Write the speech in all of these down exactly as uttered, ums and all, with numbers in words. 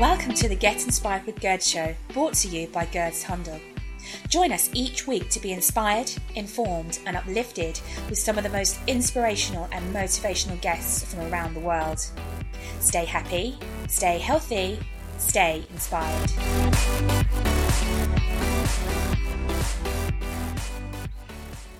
Welcome to the Get Inspired with Gurds show, brought to you by Gurds Sandhu. Join us each week to be inspired, informed and uplifted with some of the most inspirational and motivational guests from around the world. Stay happy, stay healthy, stay inspired.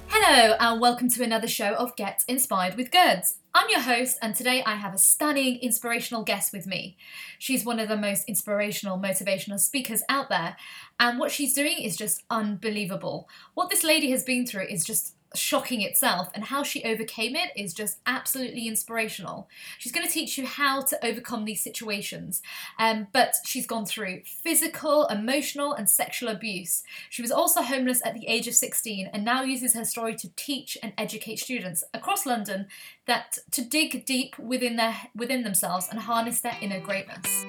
Hello and welcome to another show of Get Inspired with Gurds. I'm your host and today I have a stunning inspirational guest with me. She's one of the most inspirational, motivational speakers out there and what she's doing is just unbelievable. What this lady has been through is just shocking itself and how she overcame it is just absolutely inspirational. She's going to teach you how to overcome these situations, um, but she's gone through physical, emotional and sexual abuse. She was also homeless at the age of sixteen and now uses her story to teach and educate students across London that to dig deep within their within themselves and harness their inner greatness.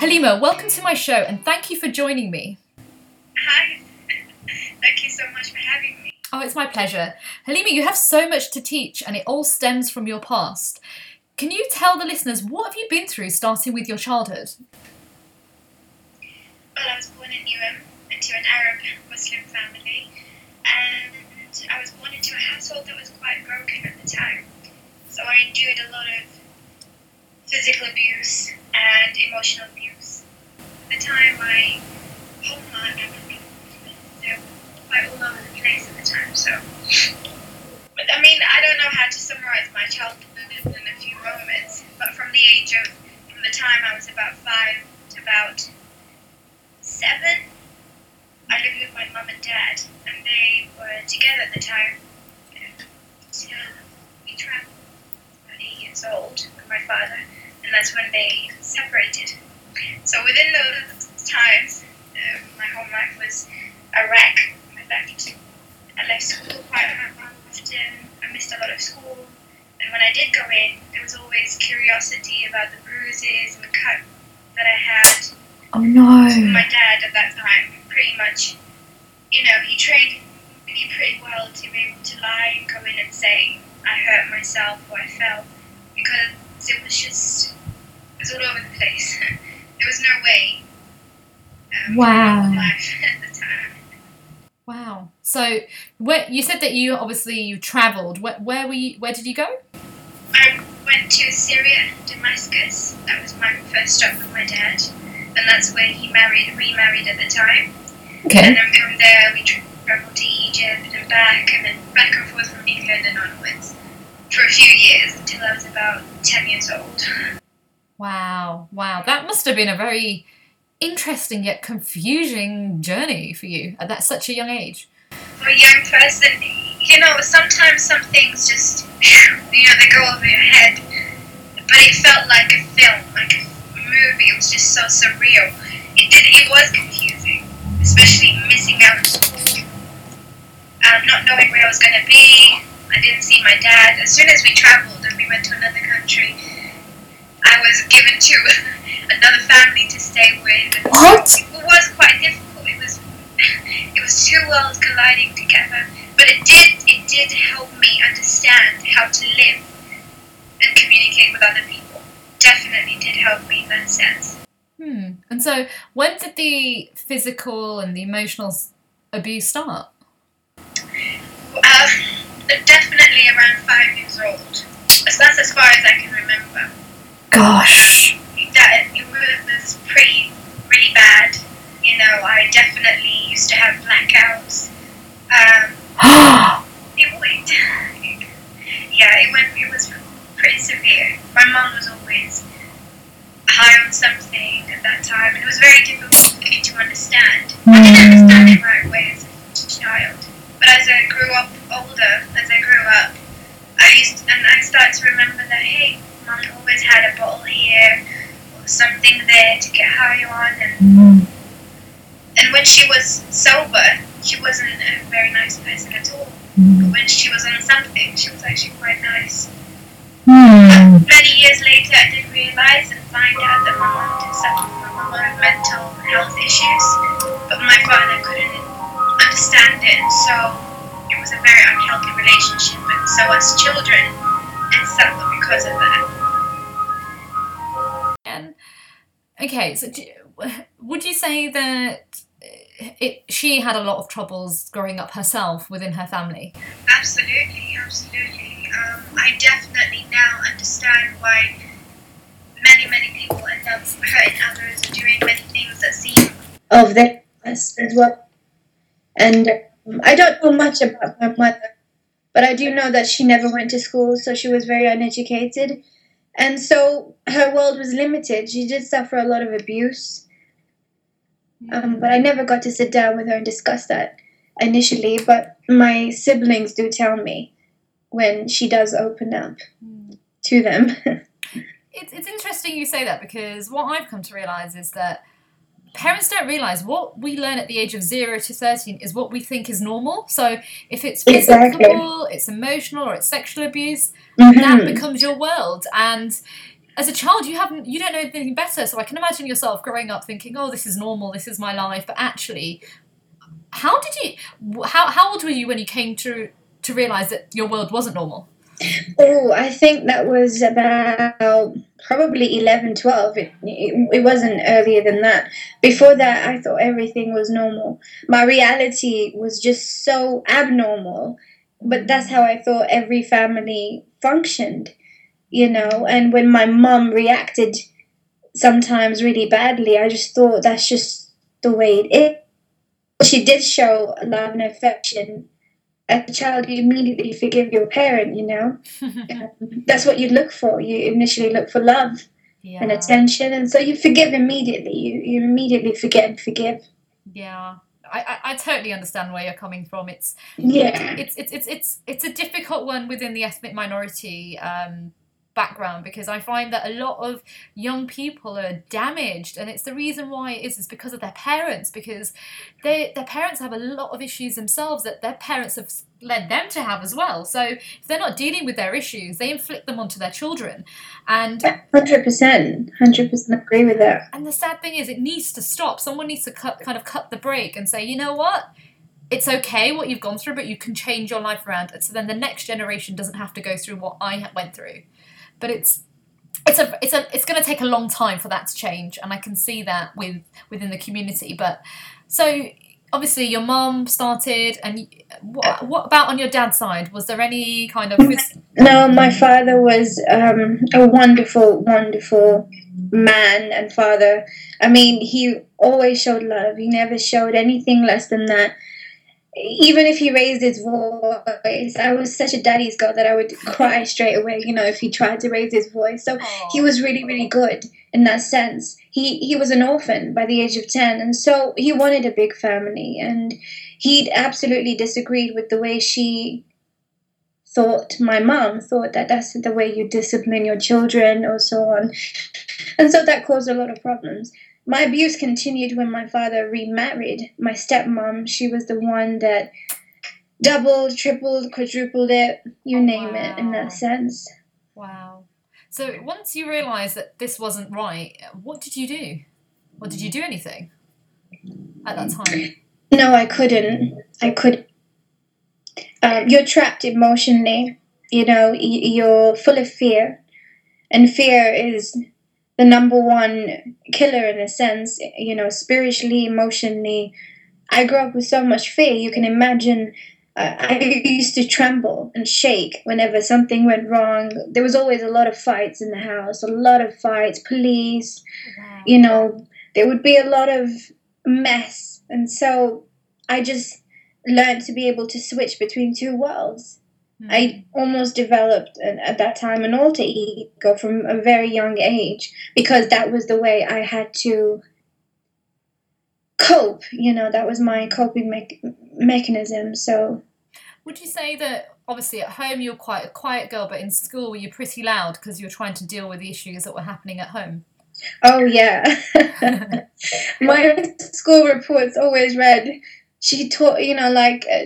Haleema, welcome to my show and thank you for joining me. Hi, thank you so much for having me. Oh, it's my pleasure. Haleema, you have so much to teach and it all stems from your past. Can you tell the listeners what have you been through starting with your childhood? Well, I was born in Newham into an Arab Muslim family. And I was born into a household that was quite broken at the time. So I endured a lot of physical abuse and emotional abuse. At the time, my home life, I was being quite all over the place at the time. So, but I mean, I don't know how to summarize my childhood in a few moments. But from the age of, from the time I was about five to about seven, I lived with my mum and dad, and they were together at the time. Yeah, we traveled about eight years old with my father, and that's when they separated. So within those times, uh, my home life was a wreck. I left, I left school quite often. I missed a lot of school, and when I did go in, there was always curiosity about the bruises and the cut that I had. Oh no! So my dad at that time, pretty much, you know, he trained me pretty well to be able to lie and go in and say I hurt myself or I fell, because it was just, it was all over the place. There was no way. Um, wow. Life at the time. Wow. So, where, you said that you obviously you travelled. Where, where were you? Where did you go? I went to Syria, Damascus. That was my first stop with my dad, and that's where he married, remarried at the time. Okay. And then from there we travelled to Egypt and back, and then back and forth from England and onwards for a few years until I was about ten years old. Wow, wow. That must have been a very interesting yet confusing journey for you at that such a young age. For a young person, you know, sometimes some things just, you know, they go over your head. But it felt like a film, like a movie. It was just so surreal. It did. It was confusing. Especially missing out, um, not knowing where I was going to be. I didn't see my dad. As soon as we travelled and we went to another country, I was given to another family to stay with. What? It was quite difficult. It was it was two worlds colliding together. But it did it did help me understand how to live and communicate with other people. Definitely did help me in that sense. Hmm. And so, when did the physical and the emotional abuse start? Uh, definitely around five years old. That's as far as I can remember. Gosh. That it was pretty, really bad. You know, I definitely used to have blackouts. Um, it went, yeah, it went. It was pretty severe. My mum was always high on something at that time, and it was very difficult for me to understand. I didn't understand it right away as a child, but as I grew up older, as I grew up, I used and I started to remember that, hey, mum always had a bottle here or something there to get high on, and and when she was sober, she wasn't a very nice person at all. But when she was on something, she was actually quite nice. Mm. Many years later, I did realise and find out that my mum did suffer from a lot of mental health issues, but my father couldn't understand it, so it was a very unhealthy relationship, and so us children did suffer because of that. Okay, so do you, would you say that it, she had a lot of troubles growing up herself within her family? Absolutely, absolutely. Um, I definitely now understand why many, many people end up hurting others and doing many things that seem of their past as well. And um, I don't know much about my mother, but I do know that she never went to school, so she was very uneducated. And so her world was limited. She did suffer a lot of abuse. Um, but I never got to sit down with her and discuss that initially. But my siblings do tell me when she does open up mm. to them. it's, it's interesting you say that, because what I've come to realise is that parents don't realise what we learn at the age of zero to thirteen is what we think is normal. So if it's physical, exactly. it's emotional, or it's sexual abuse, mm-hmm. that becomes your world. And as a child, you haven't, you don't know anything better. So I can imagine yourself growing up thinking, oh, this is normal, this is my life. But actually, how did you, how, how old were you when you came to, to realise that your world wasn't normal? Oh, I think that was about probably eleven, twelve. It, it, it wasn't earlier than that. Before that, I thought everything was normal. My reality was just so abnormal, but that's how I thought every family functioned, you know. And when my mum reacted sometimes really badly, I just thought that's just the way it is. She did show love and affection. As a child, you immediately forgive your parent, you know. um, that's what you look for. You initially look for love yeah. and attention, and so you forgive immediately. You you immediately forget and forgive. Yeah, I, I, I totally understand where you're coming from. It's yeah, it's it's it's it's it's a difficult one within the ethnic minority um, background, because I find that a lot of young people are damaged, and it's the reason why it is is because of their parents, because they their parents have a lot of issues themselves that their parents have led them to have as well. So if they're not dealing with their issues, they inflict them onto their children. And one hundred percent, one hundred percent agree with that. And the sad thing is, it needs to stop. Someone needs to cut, kind of cut the brake and say, you know what? It's okay what you've gone through, but you can change your life around. And so then the next generation doesn't have to go through what I went through. But it's it's a it's a it's going to take a long time for that to change, and I can see that with within the community. But so obviously your mum started, and what, what about on your dad's side? Was there any kind of? No, my father was um, a wonderful, wonderful man and father. I mean, he always showed love. He never showed anything less than that. Even if he raised his voice, I was such a daddy's girl that I would cry straight away, you know, if he tried to raise his voice. So Aww. He was really, really good in that sense. He he was an orphan by the age of ten, and so he wanted a big family, and he absolutely disagreed with the way she thought, my mom thought that that's the way you discipline your children or so on. And so that caused a lot of problems. My abuse continued when my father remarried. My stepmom, she was the one that doubled, tripled, quadrupled it, you oh, name wow. it, in that sense. Wow. So once you realised that this wasn't right, what did you do? Or did you do anything at that time? No, I couldn't. I couldn't. Um, you're trapped emotionally. You know, you're full of fear. And fear is the number one killer in a sense, you know, spiritually, emotionally. I grew up with so much fear. You can imagine uh, I used to tremble and shake whenever something went wrong. There was always a lot of fights in the house, a lot of fights, police, wow. you know, there would be a lot of mess. And so I just learned to be able to switch between two worlds. I almost developed at that time an alter ego from a very young age, because that was the way I had to cope. You know, that was my coping me- mechanism. So, would you say that obviously at home you were quite a quiet girl, but in school were you pretty loud because you were trying to deal with the issues that were happening at home? Oh yeah, my school reports always read, she taught, you know, like. Uh,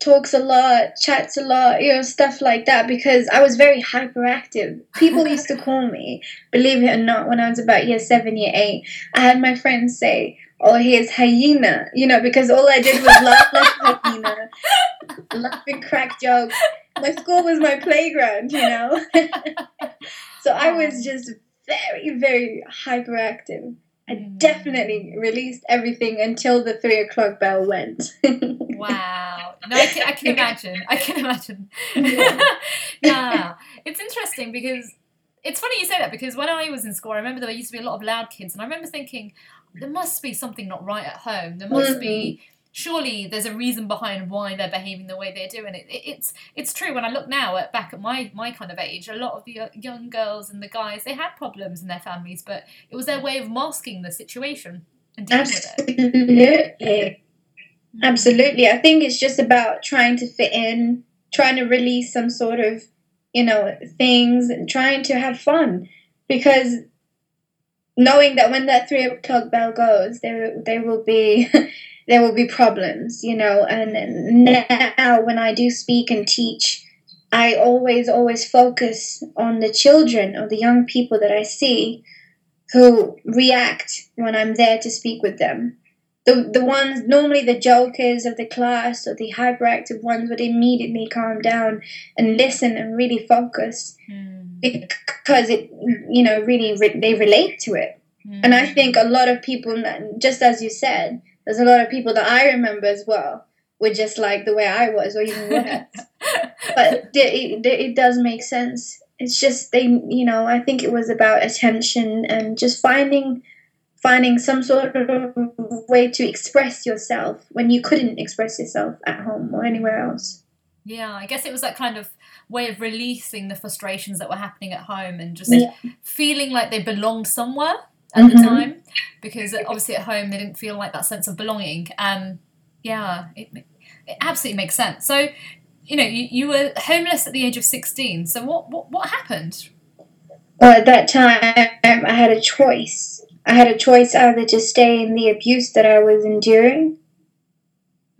talks a lot, chats a lot, you know, stuff like that, because I was very hyperactive. People used to call me, believe it or not, when I was about year seven, year eight, I had my friends say, oh, here's hyena, you know, because all I did was laugh like hyena, laughing crack jokes. My school was my playground, you know. So I was just very, very hyperactive. I definitely released everything until the three o'clock bell went. Wow. No, I can, I can imagine. I can imagine. Yeah. Nah, it's interesting because it's funny you say that, because when I was in school, I remember there used to be a lot of loud kids, and I remember thinking, there must be something not right at home. There must mm-hmm. be... Surely there's a reason behind why they're behaving the way they do, and it, it, it's it's true. When I look now at back at my, my kind of age, a lot of the young girls and the guys, they had problems in their families, but it was their way of masking the situation and dealing Absolutely. with it. Absolutely. Absolutely. I think it's just about trying to fit in, trying to release some sort of, you know, things, and trying to have fun, because knowing that when that three o'clock bell goes, there they will be... there will be problems, you know. And now when I do speak and teach, I always, always focus on the children or the young people that I see who react when I'm there to speak with them. The the ones, normally the jokers of the class or the hyperactive ones, would immediately calm down and listen and really focus mm. because, it, you know, really re- they relate to it. Mm. And I think a lot of people, just as you said, there's a lot of people that I remember as well were just like the way I was, or even worse. But it, it, it does make sense. It's just they, you know, I think it was about attention and just finding finding some sort of way to express yourself when you couldn't express yourself at home or anywhere else. Yeah, I guess it was that kind of way of releasing the frustrations that were happening at home and just yeah. feeling like they belonged somewhere at mm-hmm. the time, because obviously at home they didn't feel like that sense of belonging. Um, yeah, it, it absolutely makes sense. So, you know, you, you were homeless at the age of sixteen. So what, what, what happened? Well, at that time, I had a choice. I had a choice either to stay in the abuse that I was enduring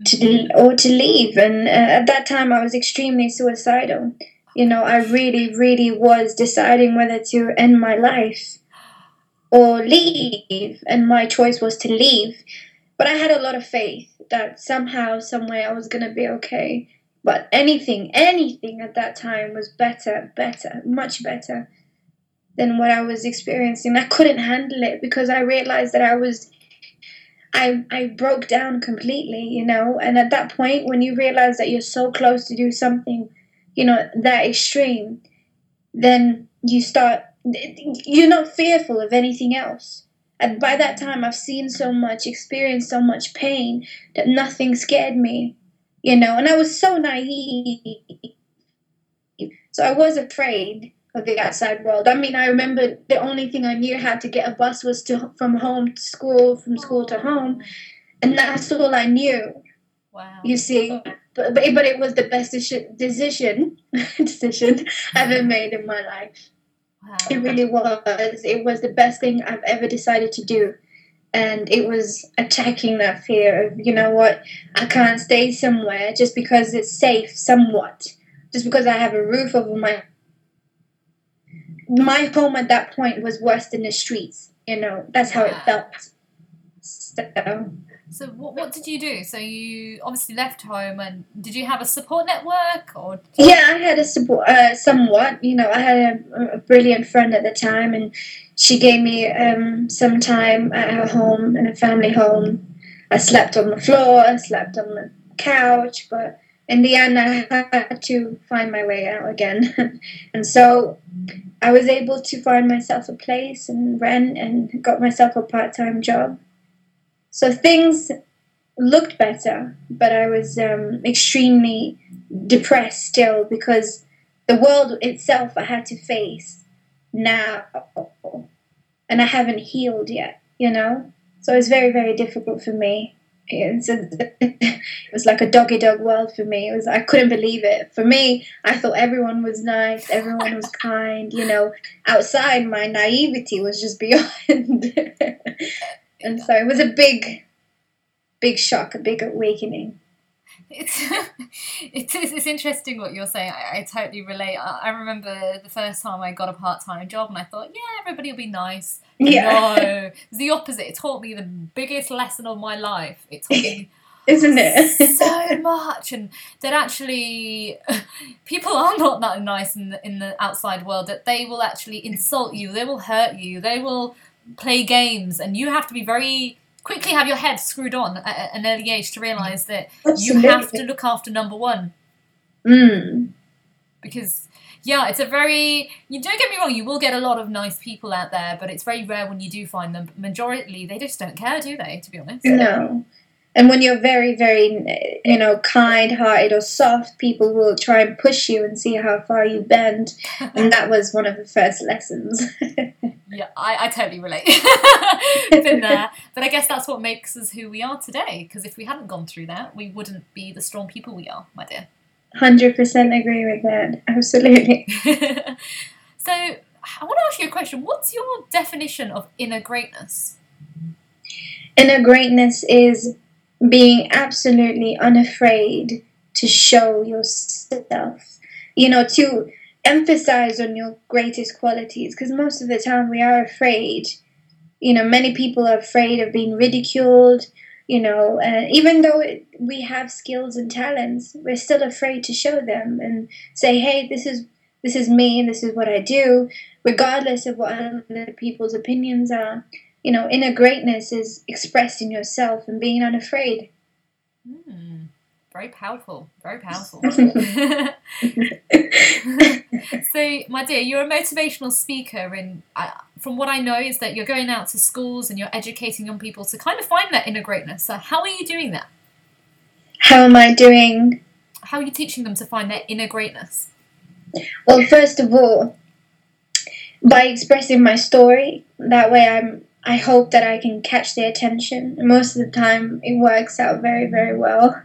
to, or to leave. And uh, at that time, I was extremely suicidal. You know, I really, really was deciding whether to end my life or leave, and my choice was to leave. But I had a lot of faith that somehow, somewhere I was going to be okay. But anything, anything at that time was better, better, much better than what I was experiencing. I couldn't handle it because I realized that I was, I, I broke down completely, you know. And at that point, when you realize that you're so close to do something, you know, that extreme, then you start... you're not fearful of anything else. And by that time, I've seen so much, experienced so much pain that nothing scared me, you know. And I was so naive. So I was afraid of the outside world. I mean, I remember the only thing I knew how to get a bus was to from home to school, from school to home. And that's all I knew. Wow. You see, but, but it was the best decision, decision I've ever made in my life. Wow. It really was. It was the best thing I've ever decided to do. And it was attacking that fear of, you know what, I can't stay somewhere just because it's safe somewhat. Just because I have a roof over my... My home at that point was worse than the streets, you know. That's how it felt. So... So what what did you do? So you obviously left home, and did you have a support network? Or yeah, I had a support, uh, somewhat. You know, I had a, a brilliant friend at the time, and she gave me um, some time at her home, in a family home. I slept on the floor, I slept on the couch, but in the end I had to find my way out again. And so I was able to find myself a place and rent, and got myself a part-time job. So things looked better, but I was um, extremely depressed still, because the world itself I had to face now, and I haven't healed yet, you know? So it was very, very difficult for me. It's a, it was like a dog-eat-dog world for me. It was I couldn't believe it. For me, I thought everyone was nice, everyone was kind, you know? Outside, my naivety was just beyond... And so it was a big, big shock, a big awakening. It's it's, it's interesting what you're saying. I, I totally relate. I, I remember the first time I got a part-time job, and I thought, yeah, everybody will be nice. Yeah. No, it's the opposite. It taught me the biggest lesson of my life. It taught me isn't it? So much, and that actually people are not that nice in the, in the outside world, that they will actually insult you, they will hurt you, they will play games, and you have to be very quickly have your head screwed on at an early age to realise that Absolutely. you have to look after number one. Mm. Because, yeah, it's a very... You don't get me wrong, you will get a lot of nice people out there, but it's very rare when you do find them. Majority, they just don't care, do they, to be honest? No. And when you're very, very, you know, kind-hearted or soft, people will try and push you and see how far you bend. And that was one of the first lessons. Yeah, I, I totally relate. Been there. But I guess that's what makes us who we are today. Because if we hadn't gone through that, we wouldn't be the strong people we are, my dear. one hundred percent agree with that. Absolutely. So I want to ask you a question. What's your definition of inner greatness? Inner greatness is being absolutely unafraid to show yourself, you know, to emphasize on your greatest qualities, because most of the time we are afraid. You know, many people are afraid of being ridiculed, you know, and uh, even though it, we have skills and talents, we're still afraid to show them and say, hey, this is this is me and this is what I do, regardless of what other people's opinions are. You know, inner greatness is expressed in yourself and being unafraid. Mm, very powerful, very powerful. So, my dear, you're a motivational speaker, and uh, from what I know is that you're going out to schools and you're educating young people to kind of find that inner greatness. So how are you doing that? How am I doing? How are you teaching them to find their inner greatness? Well, first of all, by expressing my story, that way I'm... I hope that I can catch their attention. Most of the time, it works out very, very well.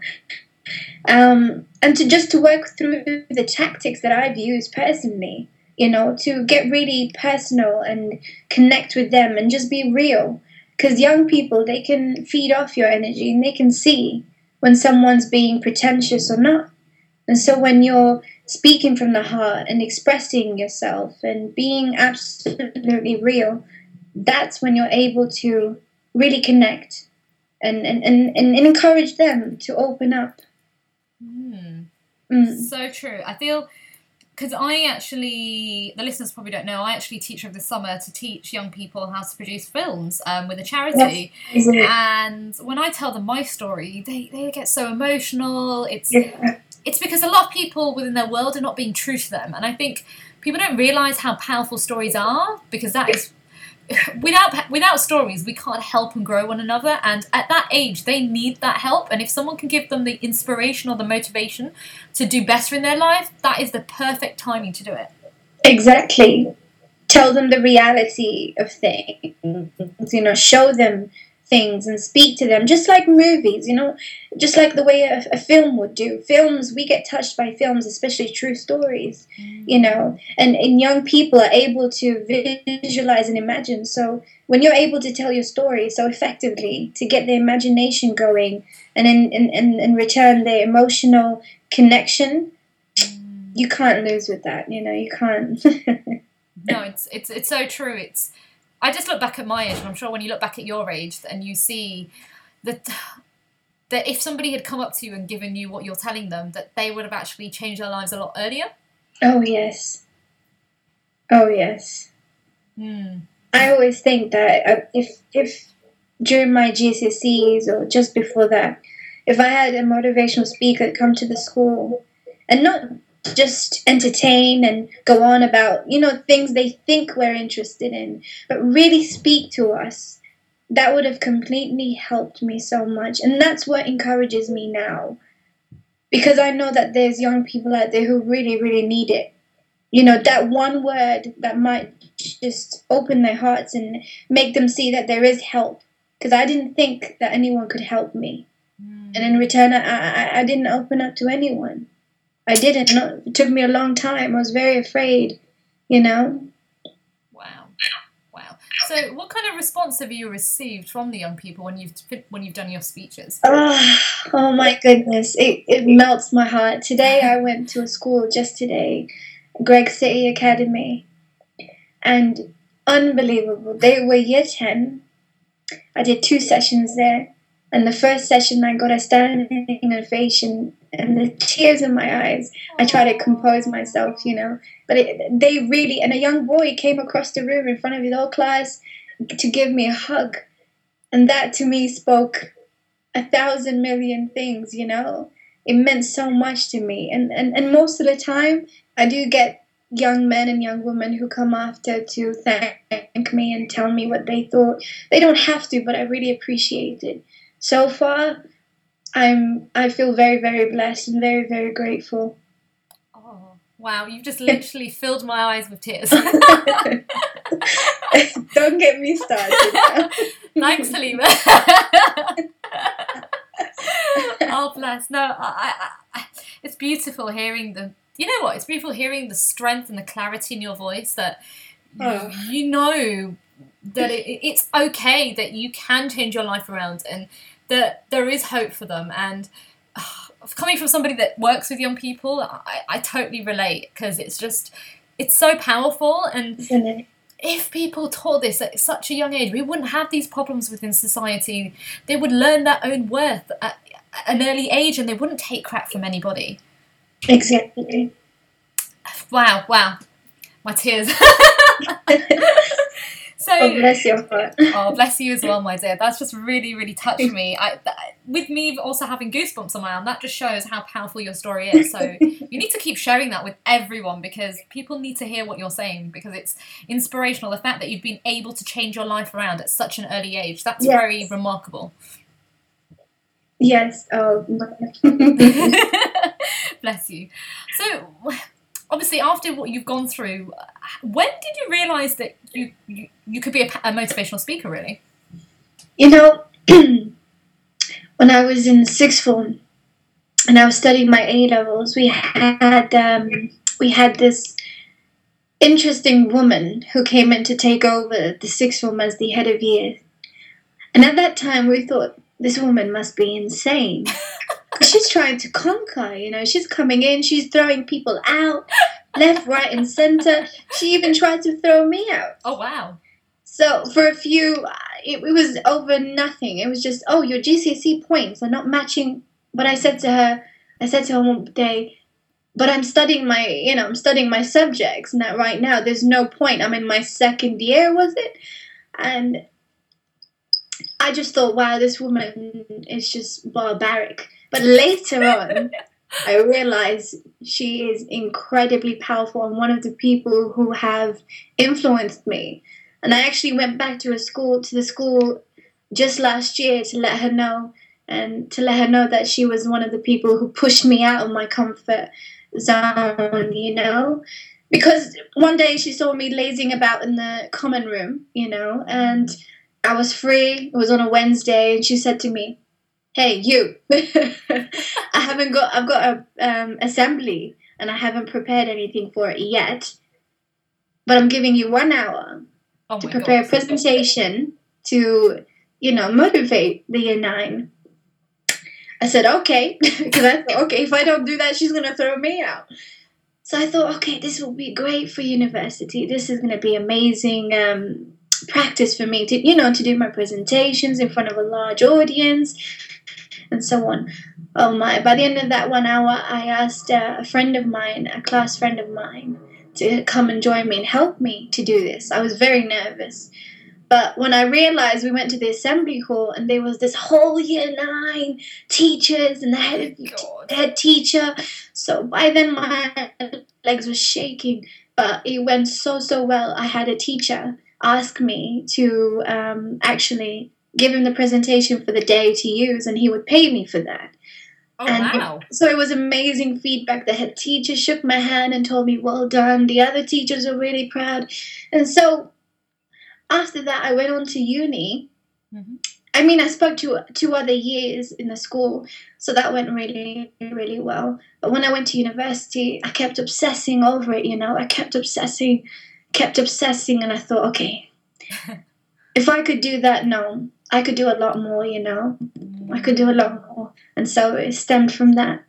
Um, and to just to work through the tactics that I've used personally, you know, to get really personal and connect with them and just be real. Because young people, they can feed off your energy and they can see when someone's being pretentious or not. And so when you're speaking from the heart and expressing yourself and being absolutely real, that's when you're able to really connect and, and, and, and encourage them to open up. Mm. Mm. So true. I feel, because I actually, the listeners probably don't know, I actually teach over the summer to teach young people how to produce films um, with a charity. Yes. And when I tell them my story, they, they get so emotional. It's, yeah. It's because a lot of people within their world are not being true to them. And I think people don't realise how powerful stories are, because that is... Without without stories, we can't help and grow one another. And at that age, they need that help. And if someone can give them the inspiration or the motivation to do better in their life, that is the perfect timing to do it. Exactly. Tell them the reality of things. You know, show them things and speak to them, just like movies, you know, just like the way a, a film would do. Films, we get touched by films, especially true stories, mm. you know, and, and young people are able to visualize and imagine. So when you're able to tell your story so effectively, to get their imagination going and in, in, in, in return their emotional connection, mm. you can't lose with that, you know, you can't. No, it's, it's, it's so true. It's, I just look back at my age, and I'm sure when you look back at your age and you see that that if somebody had come up to you and given you what you're telling them, that they would have actually changed their lives a lot earlier. Oh, yes. Oh, yes. Mm. I always think that if if during my G C S Es or just before that, if I had a motivational speaker come to the school and not just entertain and go on about, you know, things they think we're interested in, but really speak to us, that would have completely helped me so much. And that's what encourages me now, because I know that there's young people out there who really, really need it. You know, that one word that might just open their hearts and make them see that there is help, because I didn't think that anyone could help me. Mm. And in return, I, I, I didn't open up to anyone. I didn't. It took me a long time. I was very afraid, you know. Wow. Wow. So what kind of response have you received from the young people when you've when you've done your speeches? Oh, oh my goodness. It, it melts my heart. Today I went to a school just today, Greg City Academy, and unbelievable. They were year ten. I did two sessions there. And the first session I got a standing ovation and the tears in my eyes. I tried to compose myself, you know. But it, they really, and a young boy came across the room in front of his whole class to give me a hug. And that to me spoke a thousand million things, you know. It meant so much to me. And, and, and most of the time, I do get young men and young women who come after to thank me and tell me what they thought. They don't have to, but I really appreciate it. So far, I'm, I feel very, very blessed and very, very grateful. Oh, wow. You've just literally filled my eyes with tears. Don't get me started. Thanks, Haleema. Oh, bless. No, I, I, I, it's beautiful hearing the, you know what, it's beautiful hearing the strength and the clarity in your voice that oh. you, you know that it, it's okay, that you can change your life around and that there is hope for them. And uh, coming from somebody that works with young people, I, I totally relate, because it's just, it's so powerful. And if people taught this at such a young age, we wouldn't have these problems within society. They would learn their own worth at an early age and they wouldn't take crap from anybody. Exactly. Wow, wow. My tears. So, oh, bless your heart. Oh, bless you as well, my dear. That's just really, really touched me. I, that, with me also having goosebumps on my arm, that just shows how powerful your story is. So you need to keep sharing that with everyone, because people need to hear what you're saying, because it's inspirational. The fact that you've been able to change your life around at such an early age, that's yes. very remarkable. Yes. Oh, bless you. So obviously, after what you've gone through, when did you realise that you, you you could be a, a motivational speaker, really? You know, when I was in sixth form and I was studying my A-levels, we had um, we had this interesting woman who came in to take over the sixth form as the head of year. And at that time, we thought, this woman must be insane. She's trying to conquer, you know. She's coming in, she's throwing people out, left, right, and center. She even tried to throw me out. Oh, wow. So for a few, it, it was over nothing. It was just, oh, your G C S E points are not matching. But I said to her, I said to her one day, but I'm studying my, you know, I'm studying my subjects. And right now, there's no point. I'm in my second year, was it? And I just thought, wow, this woman is just barbaric. But later on, I realized she is incredibly powerful and one of the people who have influenced me. And I actually went back to a school, to the school just last year to let her know, and to let her know that she was one of the people who pushed me out of my comfort zone, you know. Because one day she saw me lazing about in the common room, you know, and I was free. It was on a Wednesday, and she said to me, hey, you, I haven't got, I've got a um, assembly and I haven't prepared anything for it yet, but I'm giving you one hour oh to prepare God. a presentation to, you know, motivate the year nine. I said, okay, because I thought, okay, if I don't do that, she's going to throw me out. So I thought, okay, this will be great for university. This is going to be amazing um, practice for me to, you know, to do my presentations in front of a large audience. And so on. Oh my! By the end of that one hour, I asked uh, a friend of mine, a class friend of mine, to come and join me and help me to do this. I was very nervous, but when I realized, we went to the assembly hall, and there was this whole year nine teachers and the head, the head teacher. So by then, my legs were shaking, but it went so so well. I had a teacher ask me to um, actually give him the presentation for the day to use, and he would pay me for that. Oh, and wow. It, so it was amazing feedback. The head teacher shook my hand and told me, well done. The other teachers were really proud. And so after that, I went on to uni. Mm-hmm. I mean, I spoke to two other years in the school, so that went really, really well. But when I went to university, I kept obsessing over it, you know. I kept obsessing, kept obsessing, and I thought, okay, if I could do that, no. I could do a lot more, you know. I could do a lot more. And so it stemmed from that.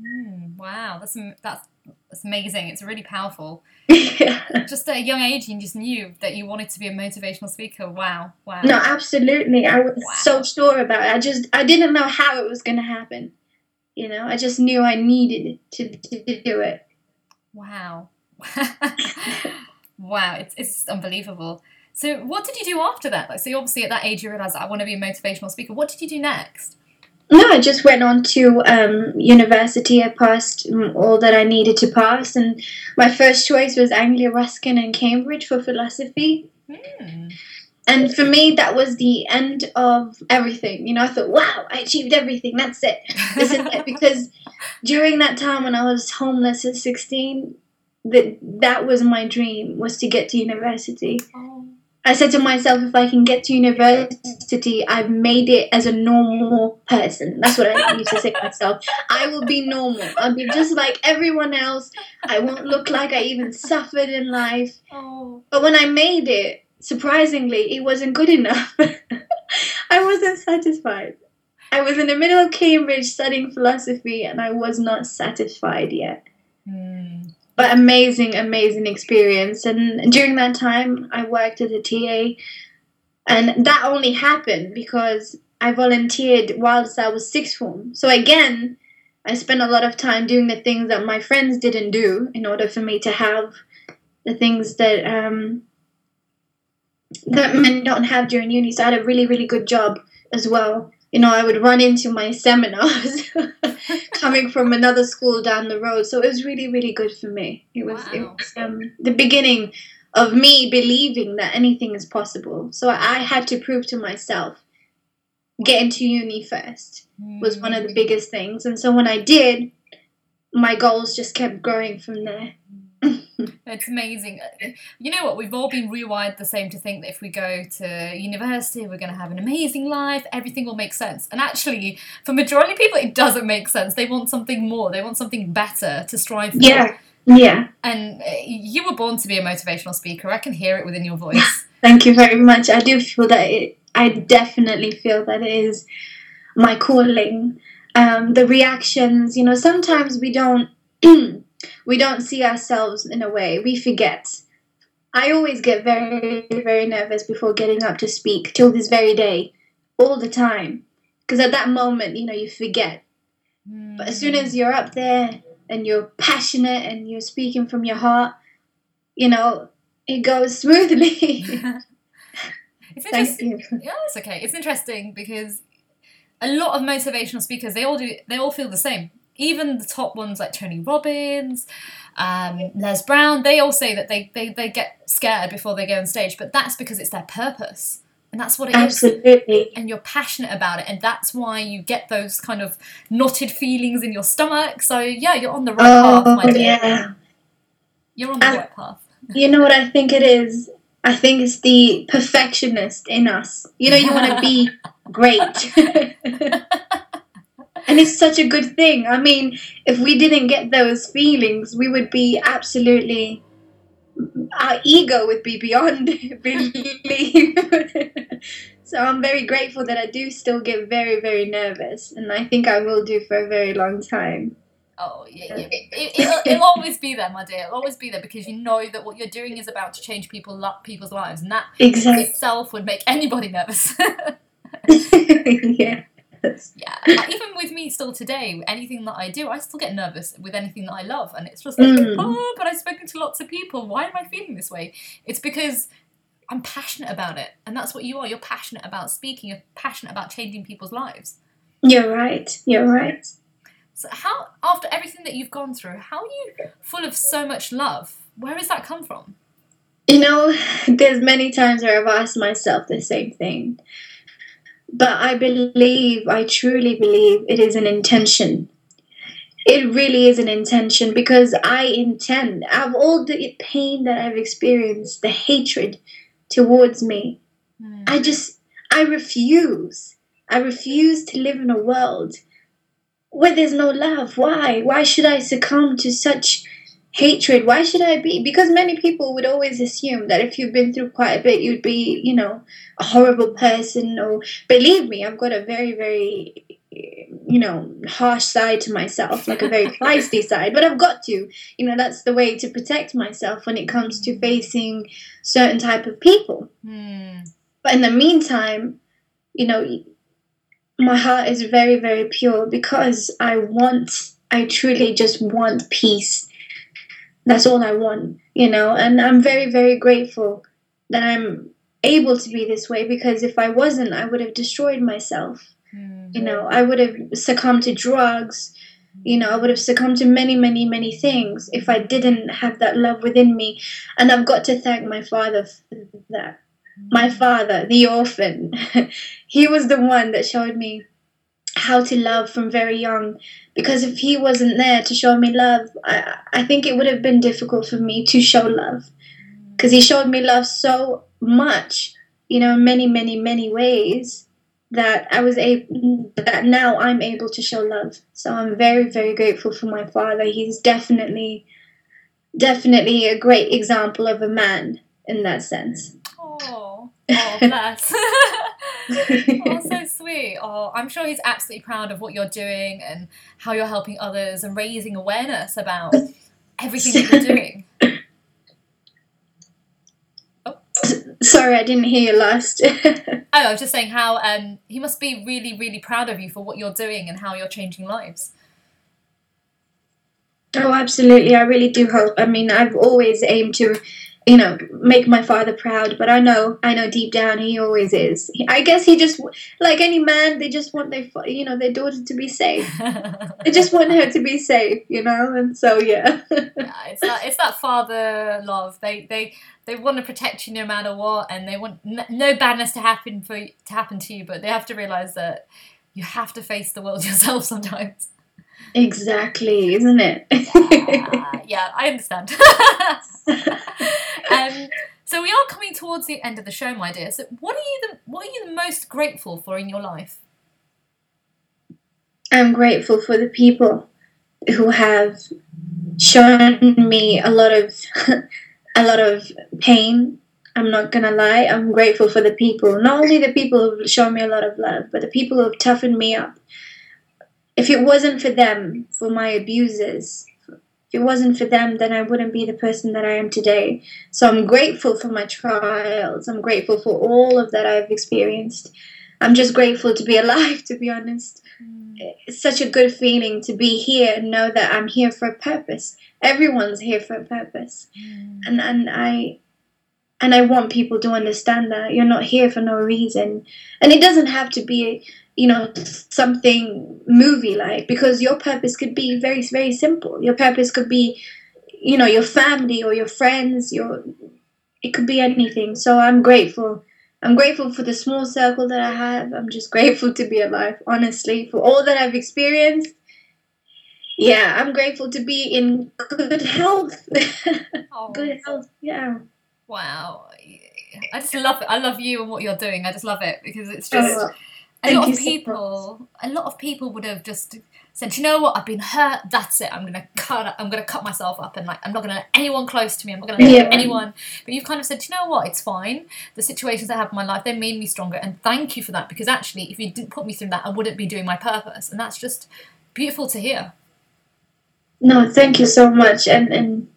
Mm, wow, that's, that's It's amazing. It's really powerful. Yeah. Just at a young age, you just knew that you wanted to be a motivational speaker. Wow. Wow. No, absolutely. I was wow. so sure about it. I just, I didn't know how it was going to happen. You know, I just knew I needed to, to, to do it. Wow. Wow. It's, it's unbelievable. So what did you do after that? Like, so obviously at that age, you realised, I want to be a motivational speaker. What did you do next? No, I just went on to um, university. I passed all that I needed to pass, and my first choice was Anglia Ruskin in Cambridge for philosophy. Mm. And for me, that was the end of everything. You know, I thought, wow, I achieved everything. That's it. This is it. Because during that time when I was homeless at sixteen, that that was my dream, was to get to university. Oh. I said to myself, if I can get to university, I've made it as a normal person. That's what I used to say to myself. I will be normal. I'll be just like everyone else. I won't look like I even suffered in life. Oh. But when I made it, surprisingly, it wasn't good enough. I wasn't satisfied. I was in the middle of Cambridge studying philosophy, and I was not satisfied yet. Mm. But amazing, amazing experience. And during that time, I worked as a T A. And that only happened because I volunteered whilst I was sixth form. So again, I spent a lot of time doing the things that my friends didn't do in order for me to have the things that um, that men don't have during uni. So I had a really, really good job as well. You know, I would run into my seminars coming from another school down the road. So it was really, really good for me. It was, wow. it was um, the beginning of me believing that anything is possible. So I had to prove to myself, getting to uni first was one of the biggest things. And so when I did, my goals just kept growing from there. It's amazing. You know what? We've all been rewired the same to think that if we go to university, we're going to have an amazing life. Everything will make sense. And actually, for majority of people, it doesn't make sense. They want something more. They want something better to strive for. Yeah, yeah. And you were born to be a motivational speaker. I can hear it within your voice. Thank you very much. I do feel that it. I definitely feel that it is my calling. Um, the reactions. You know, sometimes we don't. We don't see ourselves in a way. We forget. I always get very, very nervous before getting up to speak, till this very day, all the time. Because at that moment, you know, you forget. Mm. But as soon as you're up there and you're passionate and you're speaking from your heart, you know, it goes smoothly. It's interesting. Thank you. Yeah, it's okay. It's interesting because a lot of motivational speakers, they all do, they all feel the same. Even the top ones like Tony Robbins, um, Les Brown, they all say that they, they, they get scared before they go on stage, but that's because it's their purpose. And that's what it Absolutely. Is. Absolutely. And you're passionate about it, and that's why you get those kind of knotted feelings in your stomach. So, yeah, you're on the right oh, path, my dear. Yeah. You're on the I, right path. You know what I think it is? I think it's the perfectionist in us. You know, you want to be great. And it's such a good thing. I mean, if we didn't get those feelings, we would be absolutely, our ego would be beyond belief. So I'm very grateful that I do still get very, very nervous. And I think I will do for a very long time. Oh, yeah, yeah. It, it'll, it'll always be there, my dear. It'll always be there because you know that what you're doing is about to change people, people's lives. And that exactly. itself would make anybody nervous. Yeah. Yeah, like, even with me still today, anything that I do, I still get nervous with anything that I love. And it's just like, mm. oh, but I've spoken to lots of people. Why am I feeling this way? It's because I'm passionate about it. And that's what you are. You're passionate about speaking. You're passionate about changing people's lives. You're right. You're right. So how, after everything that you've gone through, how are you full of so much love? Where has that come from? You know, there's many times where I've asked myself the same thing. But I believe, I truly believe it is an intention. It really is an intention because I intend, out of all the pain that I've experienced, the hatred towards me, mm. I just, I refuse. I refuse to live in a world where there's no love. Why? Why should I succumb to such hatred? Why should I be? Because many people would always assume that if you've been through quite a bit, you'd be, you know, a horrible person. Or believe me, I've got a very, very you know, harsh side to myself, like a very feisty side, but I've got to, you know, that's the way to protect myself when it comes to facing certain type of people. Mm. But in the meantime, you know, my heart is very, very pure because I want, I truly just want peace. That's all I want, you know, and I'm very, very grateful that I'm able to be this way, because if I wasn't, I would have destroyed myself. Mm. You know, I would have succumbed to drugs. You know, I would have succumbed to many, many, many things if I didn't have that love within me. And I've got to thank my father for that. Mm. My father, the orphan, he was the one that showed me how to love from very young, because if he wasn't there to show me love, I, I think it would have been difficult for me to show love, because he showed me love so much, you know, many, many, many ways that I was able, that now I'm able to show love. So I'm very, very grateful for my father. He's definitely, definitely a great example of a man in that sense. Oh, oh bless. Oh, so sweet. Oh, I'm sure he's absolutely proud of what you're doing and how you're helping others and raising awareness about everything that you're doing. Oh. Sorry, I didn't hear you last. Oh, I was just saying how um, he must be really, really proud of you for what you're doing and how you're changing lives. Oh, absolutely. I really do hope. I mean, I've always aimed to, you know, make my father proud, but I know, I know deep down he always is. He, I guess he just, like any man, they just want their, you know, their daughter to be safe. They just want her to be safe, you know, and so, yeah. Yeah, it's that, it's that father love. They, they, they want to protect you no matter what, and they want n- no badness to happen for to happen to you, but they have to realise that you have to face the world yourself sometimes. Exactly, isn't it? Yeah, yeah, I understand. Um, so we are coming towards the end of the show, my dear. So what are you the what are you the most grateful for in your life? I'm grateful for the people who have shown me a lot of a lot of pain. I'm not gonna lie. I'm grateful for the people. Not only the people who've shown me a lot of love, but the people who've toughened me up. If it wasn't for them, for my abusers, if it wasn't for them, then I wouldn't be the person that I am today. So I'm grateful for my trials. I'm grateful for all of that I've experienced. I'm just grateful to be alive, to be honest. Mm. It's such a good feeling to be here and know that I'm here for a purpose. Everyone's here for a purpose. Mm. And and I and I want people to understand that you're not here for no reason. And it doesn't have to be, you know, something movie-like, because your purpose could be very, very simple. Your purpose could be, you know, your family or your friends. Your, it could be anything. So I'm grateful. I'm grateful for the small circle that I have. I'm just grateful to be alive, honestly, for all that I've experienced. Yeah, I'm grateful to be in good health. Oh. Good health, yeah. Wow. I just love it. I love you and what you're doing. I just love it, because it's just... Oh. A Thank lot of people, so a lot of people would have just said, you know what, I've been hurt, that's it, I'm going to cut I'm going to cut myself up, and like, I'm not going to let anyone close to me, I'm not going to let yeah. anyone, but you've kind of said, you know what, it's fine, the situations I have in my life, they made me stronger, and thank you for that, because actually, if you didn't put me through that, I wouldn't be doing my purpose, and that's just beautiful to hear. No, thank you so much, and, and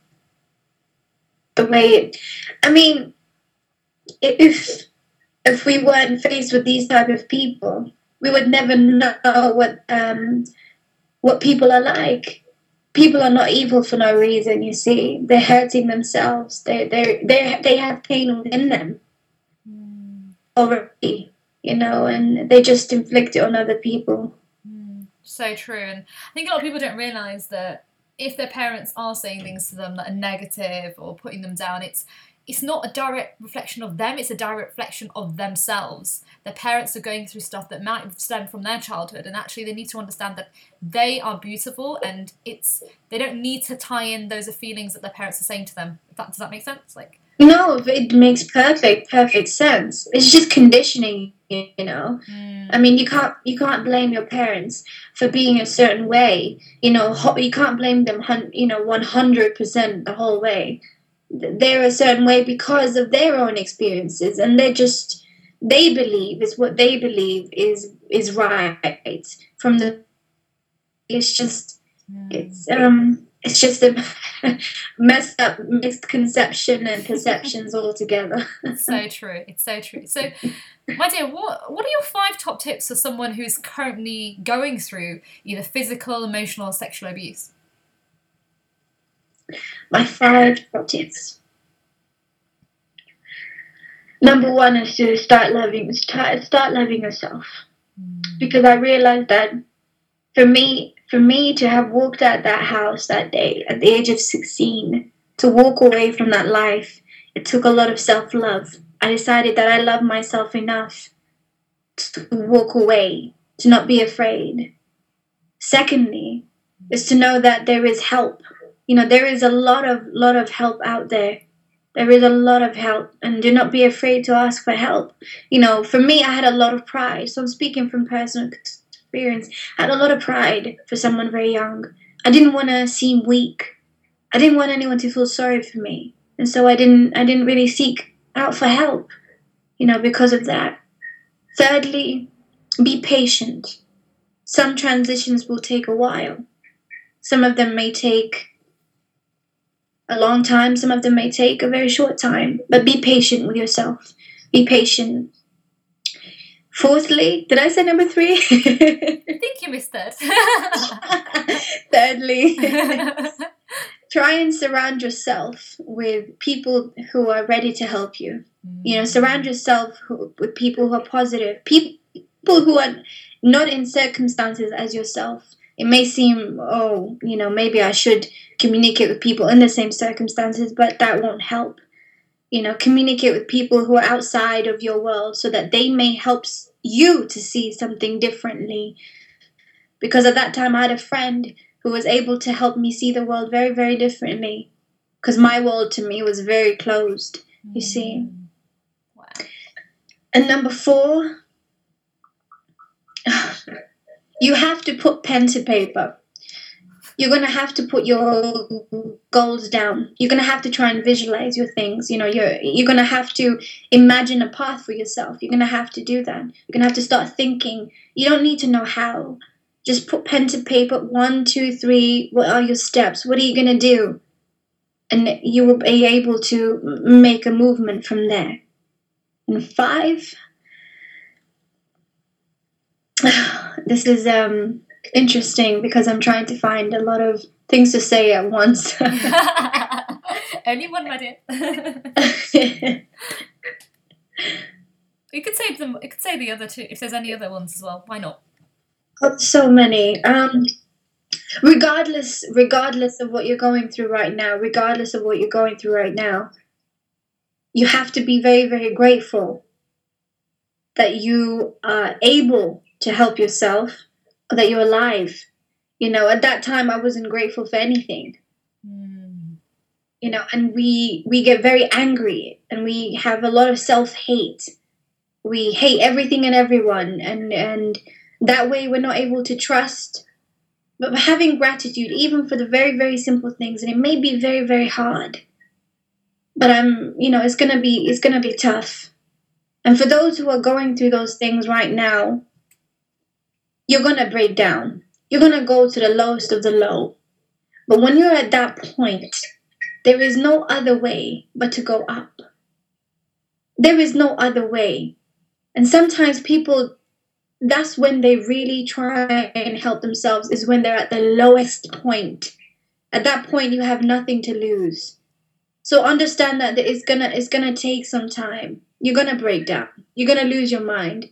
the way, it, I mean, if... If we weren't faced with these type of people, we would never know what um, what people are like. People are not evil for no reason. You see, they're hurting themselves. They they they they have pain within them mm. already, you know, and they just inflict it on other people. Mm. So true, and I think a lot of people don't realise that if their parents are saying things to them that are negative or putting them down, it's It's not a direct reflection of them, it's a direct reflection of themselves. Their parents are going through stuff that might stem from their childhood, and actually they need to understand that they are beautiful, and it's they don't need to tie in those feelings that their parents are saying to them. That, does that make sense? Like No, it makes perfect, perfect sense. It's just conditioning, you know. Mm. I mean, you can't you can't blame your parents for being a certain way. You know, you can't blame them, you know, one hundred percent the whole way. They're a certain way because of their own experiences, and they're just, they believe is what they believe is is right, from the it's just mm. it's um it's just a messed up misconception and perceptions all together. So true. It's so true. So, my dear, what what are your five top tips for someone who's currently going through either physical, emotional, or sexual abuse? My five top tips. Number one is to start loving, start, start loving yourself. Mm. Because I realized that for me, for me to have walked out that house that day at the age of sixteen, to walk away from that life, it took a lot of self-love. I decided that I loved myself enough to walk away, to not be afraid. Secondly, is to know that there is help. You know, there is a lot of, lot of help out there. There is a lot of help, and do not be afraid to ask for help. You know, for me, I had a lot of pride. So I'm speaking from personal experience. I had a lot of pride for someone very young. I didn't want to seem weak. I didn't want anyone to feel sorry for me. And so I didn't I didn't really seek out for help, you know, because of that. Thirdly, be patient. Some transitions will take a while. Some of them may take a long time, some of them may take a very short time, but be patient with yourself. Be patient. Fourthly, did I say number three? I think you missed that. Thirdly, try and surround yourself with people who are ready to help you. You know, surround yourself with people who are positive, people who are not in circumstances as yourself. It may seem, oh, you know, maybe I should communicate with people in the same circumstances, but that won't help. You know, communicate with people who are outside of your world so that they may help you to see something differently. Because at that time, I had a friend who was able to help me see the world very, very differently. Because my world to me was very closed, you see. Wow. And number four... you have to put pen to paper. You're going to have to put your goals down. You're going to have to try and visualize your things. You know, you're you're going to have to imagine a path for yourself. You're going to have to do that. You're going to have to start thinking. You don't need to know how. Just put pen to paper. One, two, three. What are your steps? What are you going to do? And you will be able to make a movement from there. And five... This is um, interesting because I'm trying to find a lot of things to say at once. Only one minute. You could save them. You could say the other two if there's any other ones as well. Why not? Oh, so many. Um, regardless, regardless of what you're going through right now, regardless of what you're going through right now, you have to be very, very grateful that you are able to help yourself, or that you're alive. You know, at that time I wasn't grateful for anything. Mm. You know, and we we get very angry and we have a lot of self-hate. We hate everything and everyone, and and that way we're not able to trust. But having gratitude, even for the very, very simple things, and it may be very, very hard. But I'm, you know, it's gonna be it's gonna be tough. And for those who are going through those things right now, you're going to break down. You're going to go to the lowest of the low. But when you're at that point, there is no other way but to go up. There is no other way. And sometimes people, that's when they really try and help themselves, is when they're at the lowest point. At that point, you have nothing to lose. So understand that it's gonna it's gonna take some time. You're gonna break down. You're gonna lose your mind.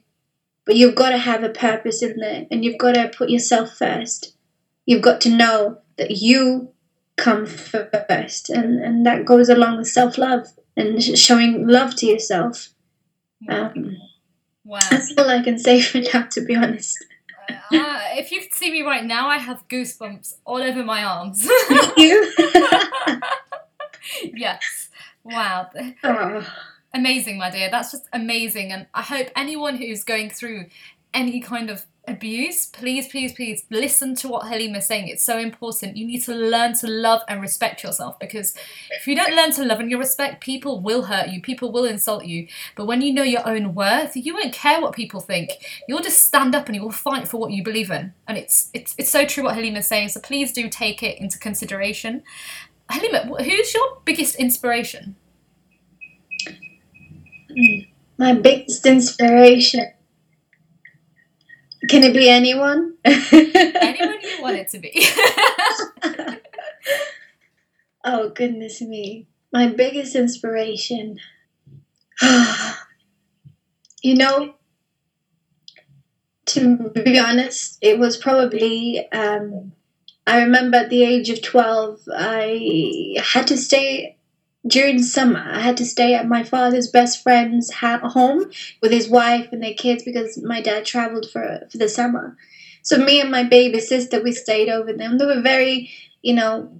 But you've got to have a purpose in there, and you've got to put yourself first. You've got to know that you come first, and, and that goes along with self-love and showing love to yourself. Um, wow. That's all I can say for now, to be honest. Uh, if you could see me right now, I have goosebumps all over my arms. You? Yes. Wow. Oh. Amazing, my dear. That's just amazing. And I hope anyone who's going through any kind of abuse, please, please, please listen to what Haleema is saying. It's so important. You need to learn to love and respect yourself, because if you don't learn to love and you respect, people will hurt you, people will insult you. But when you know your own worth, you won't care what people think. You'll just stand up and you'll fight for what you believe in. And it's it's it's so true what Haleema is saying, so please do take it into consideration. Haleema, who's your biggest inspiration? My biggest inspiration. Can it be anyone? Anyone you want it to be. Oh, goodness me. My biggest inspiration. You know, to be honest, it was probably... Um, I remember at the age of twelve, I had to stay... During summer, I had to stay at my father's best friend's home with his wife and their kids, because my dad travelled for for the summer. So me and my baby sister, we stayed over them. They were very, you know,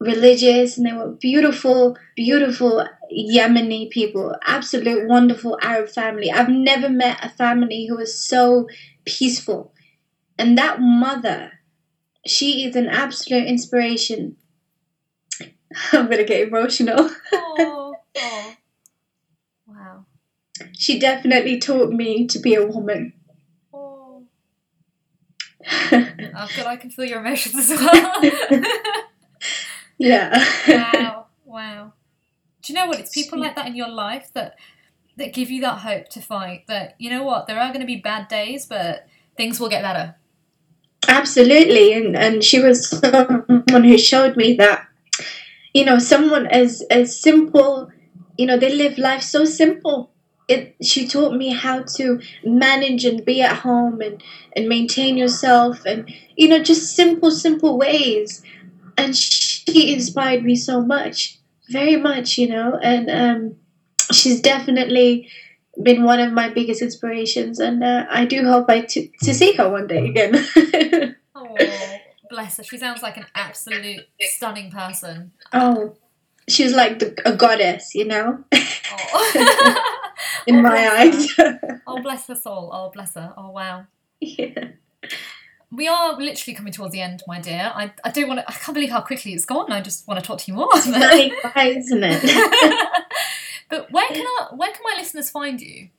religious, and they were beautiful, beautiful Yemeni people. Absolute wonderful Arab family. I've never met a family who was so peaceful. And that mother, she is an absolute inspiration. I'm going to get emotional. Oh, oh. Wow. She definitely taught me to be a woman. Oh. I feel I can feel your emotions as well. Yeah. Wow, wow. Do you know what? It's people like that in your life that that give you that hope to fight. That, you know what, there are going to be bad days, but things will get better. Absolutely. And, and she was someone who showed me that. You know, someone as, as simple, you know, they live life so simple. It, she taught me how to manage and be at home and, and maintain yourself and, you know, just simple, simple ways. And she inspired me so much, very much, you know, and um, she's definitely been one of my biggest inspirations. And uh, I do hope I t- to see her one day again. Aww. Bless her. She sounds like an absolute stunning person. Oh, she was like the, a goddess, you know? Oh. In oh, my eyes. Her. Oh, bless her soul. Oh, bless her. Oh, wow. Yeah. We are literally coming towards the end, my dear. I, I do want to... I can't believe how quickly it's gone. I just want to talk to you more. It's really fun, isn't it? But where can I, where can my listeners find you?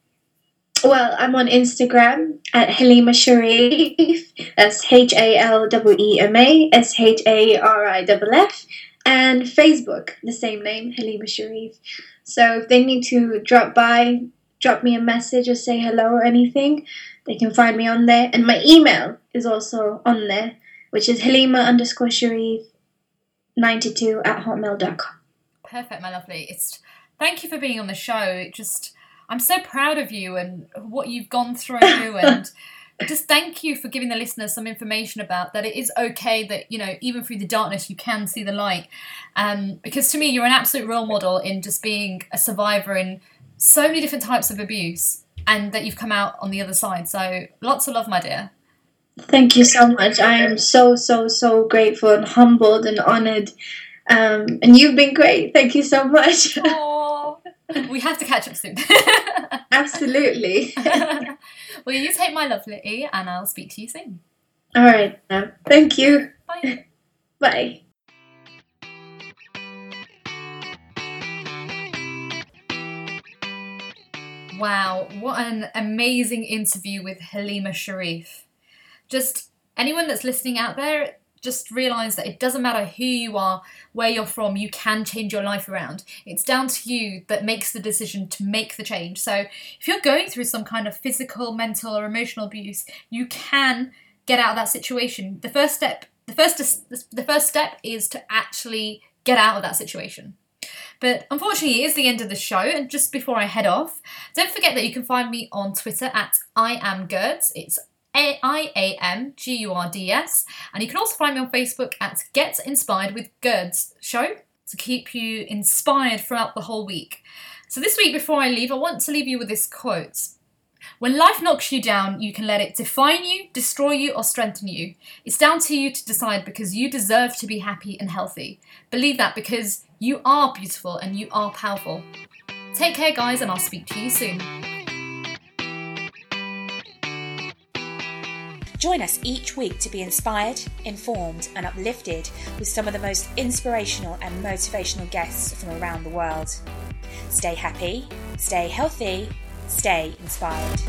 Well, I'm on Instagram at Haleema Shariff, that's H A L E E M A S H A R I F F, and Facebook, the same name, Haleema Shariff. So if they need to drop by, drop me a message or say hello or anything, they can find me on there. And my email is also on there, which is Haleema underscore Shariff ninety-two at hotmail dot com. Perfect, my lovely. It's thank you for being on the show. It just... I'm so proud of you and what you've gone through, and just thank you for giving the listeners some information about that. It is okay that, you know, even through the darkness, you can see the light. Um, because to me, you're an absolute role model in just being a survivor in so many different types of abuse, and that you've come out on the other side. So lots of love, my dear. Thank you so much. I am so, so, so grateful and humbled and honoured. Um, and you've been great. Thank you so much. Aww. We have to catch up soon. Absolutely. Well, you take my lovely, and I'll speak to you soon. All right. Thank you. Bye. Bye. Wow, what an amazing interview with Haleema Shariff. Just anyone that's listening out there, just realise that it doesn't matter who you are, where you're from, you can change your life around. It's down to you that makes the decision to make the change. So if you're going through some kind of physical, mental or emotional abuse, you can get out of that situation. The first step, the first, the first step is to actually get out of that situation. But unfortunately, it is the end of the show. And just before I head off, don't forget that you can find me on Twitter at I am Gurds. It's A I A M G U R D S, and you can also find me on Facebook at Get Inspired with Gurds Show to keep you inspired throughout the whole week. So this week before I leave, I want to leave you with this quote. When life knocks you down, you can let it define you, destroy you or strengthen you. It's down to you to decide, because you deserve to be happy and healthy. Believe that, because you are beautiful and you are powerful. Take care, guys, and I'll speak to you soon. Join us each week to be inspired, informed and uplifted with some of the most inspirational and motivational guests from around the world. Stay happy, stay healthy, stay inspired.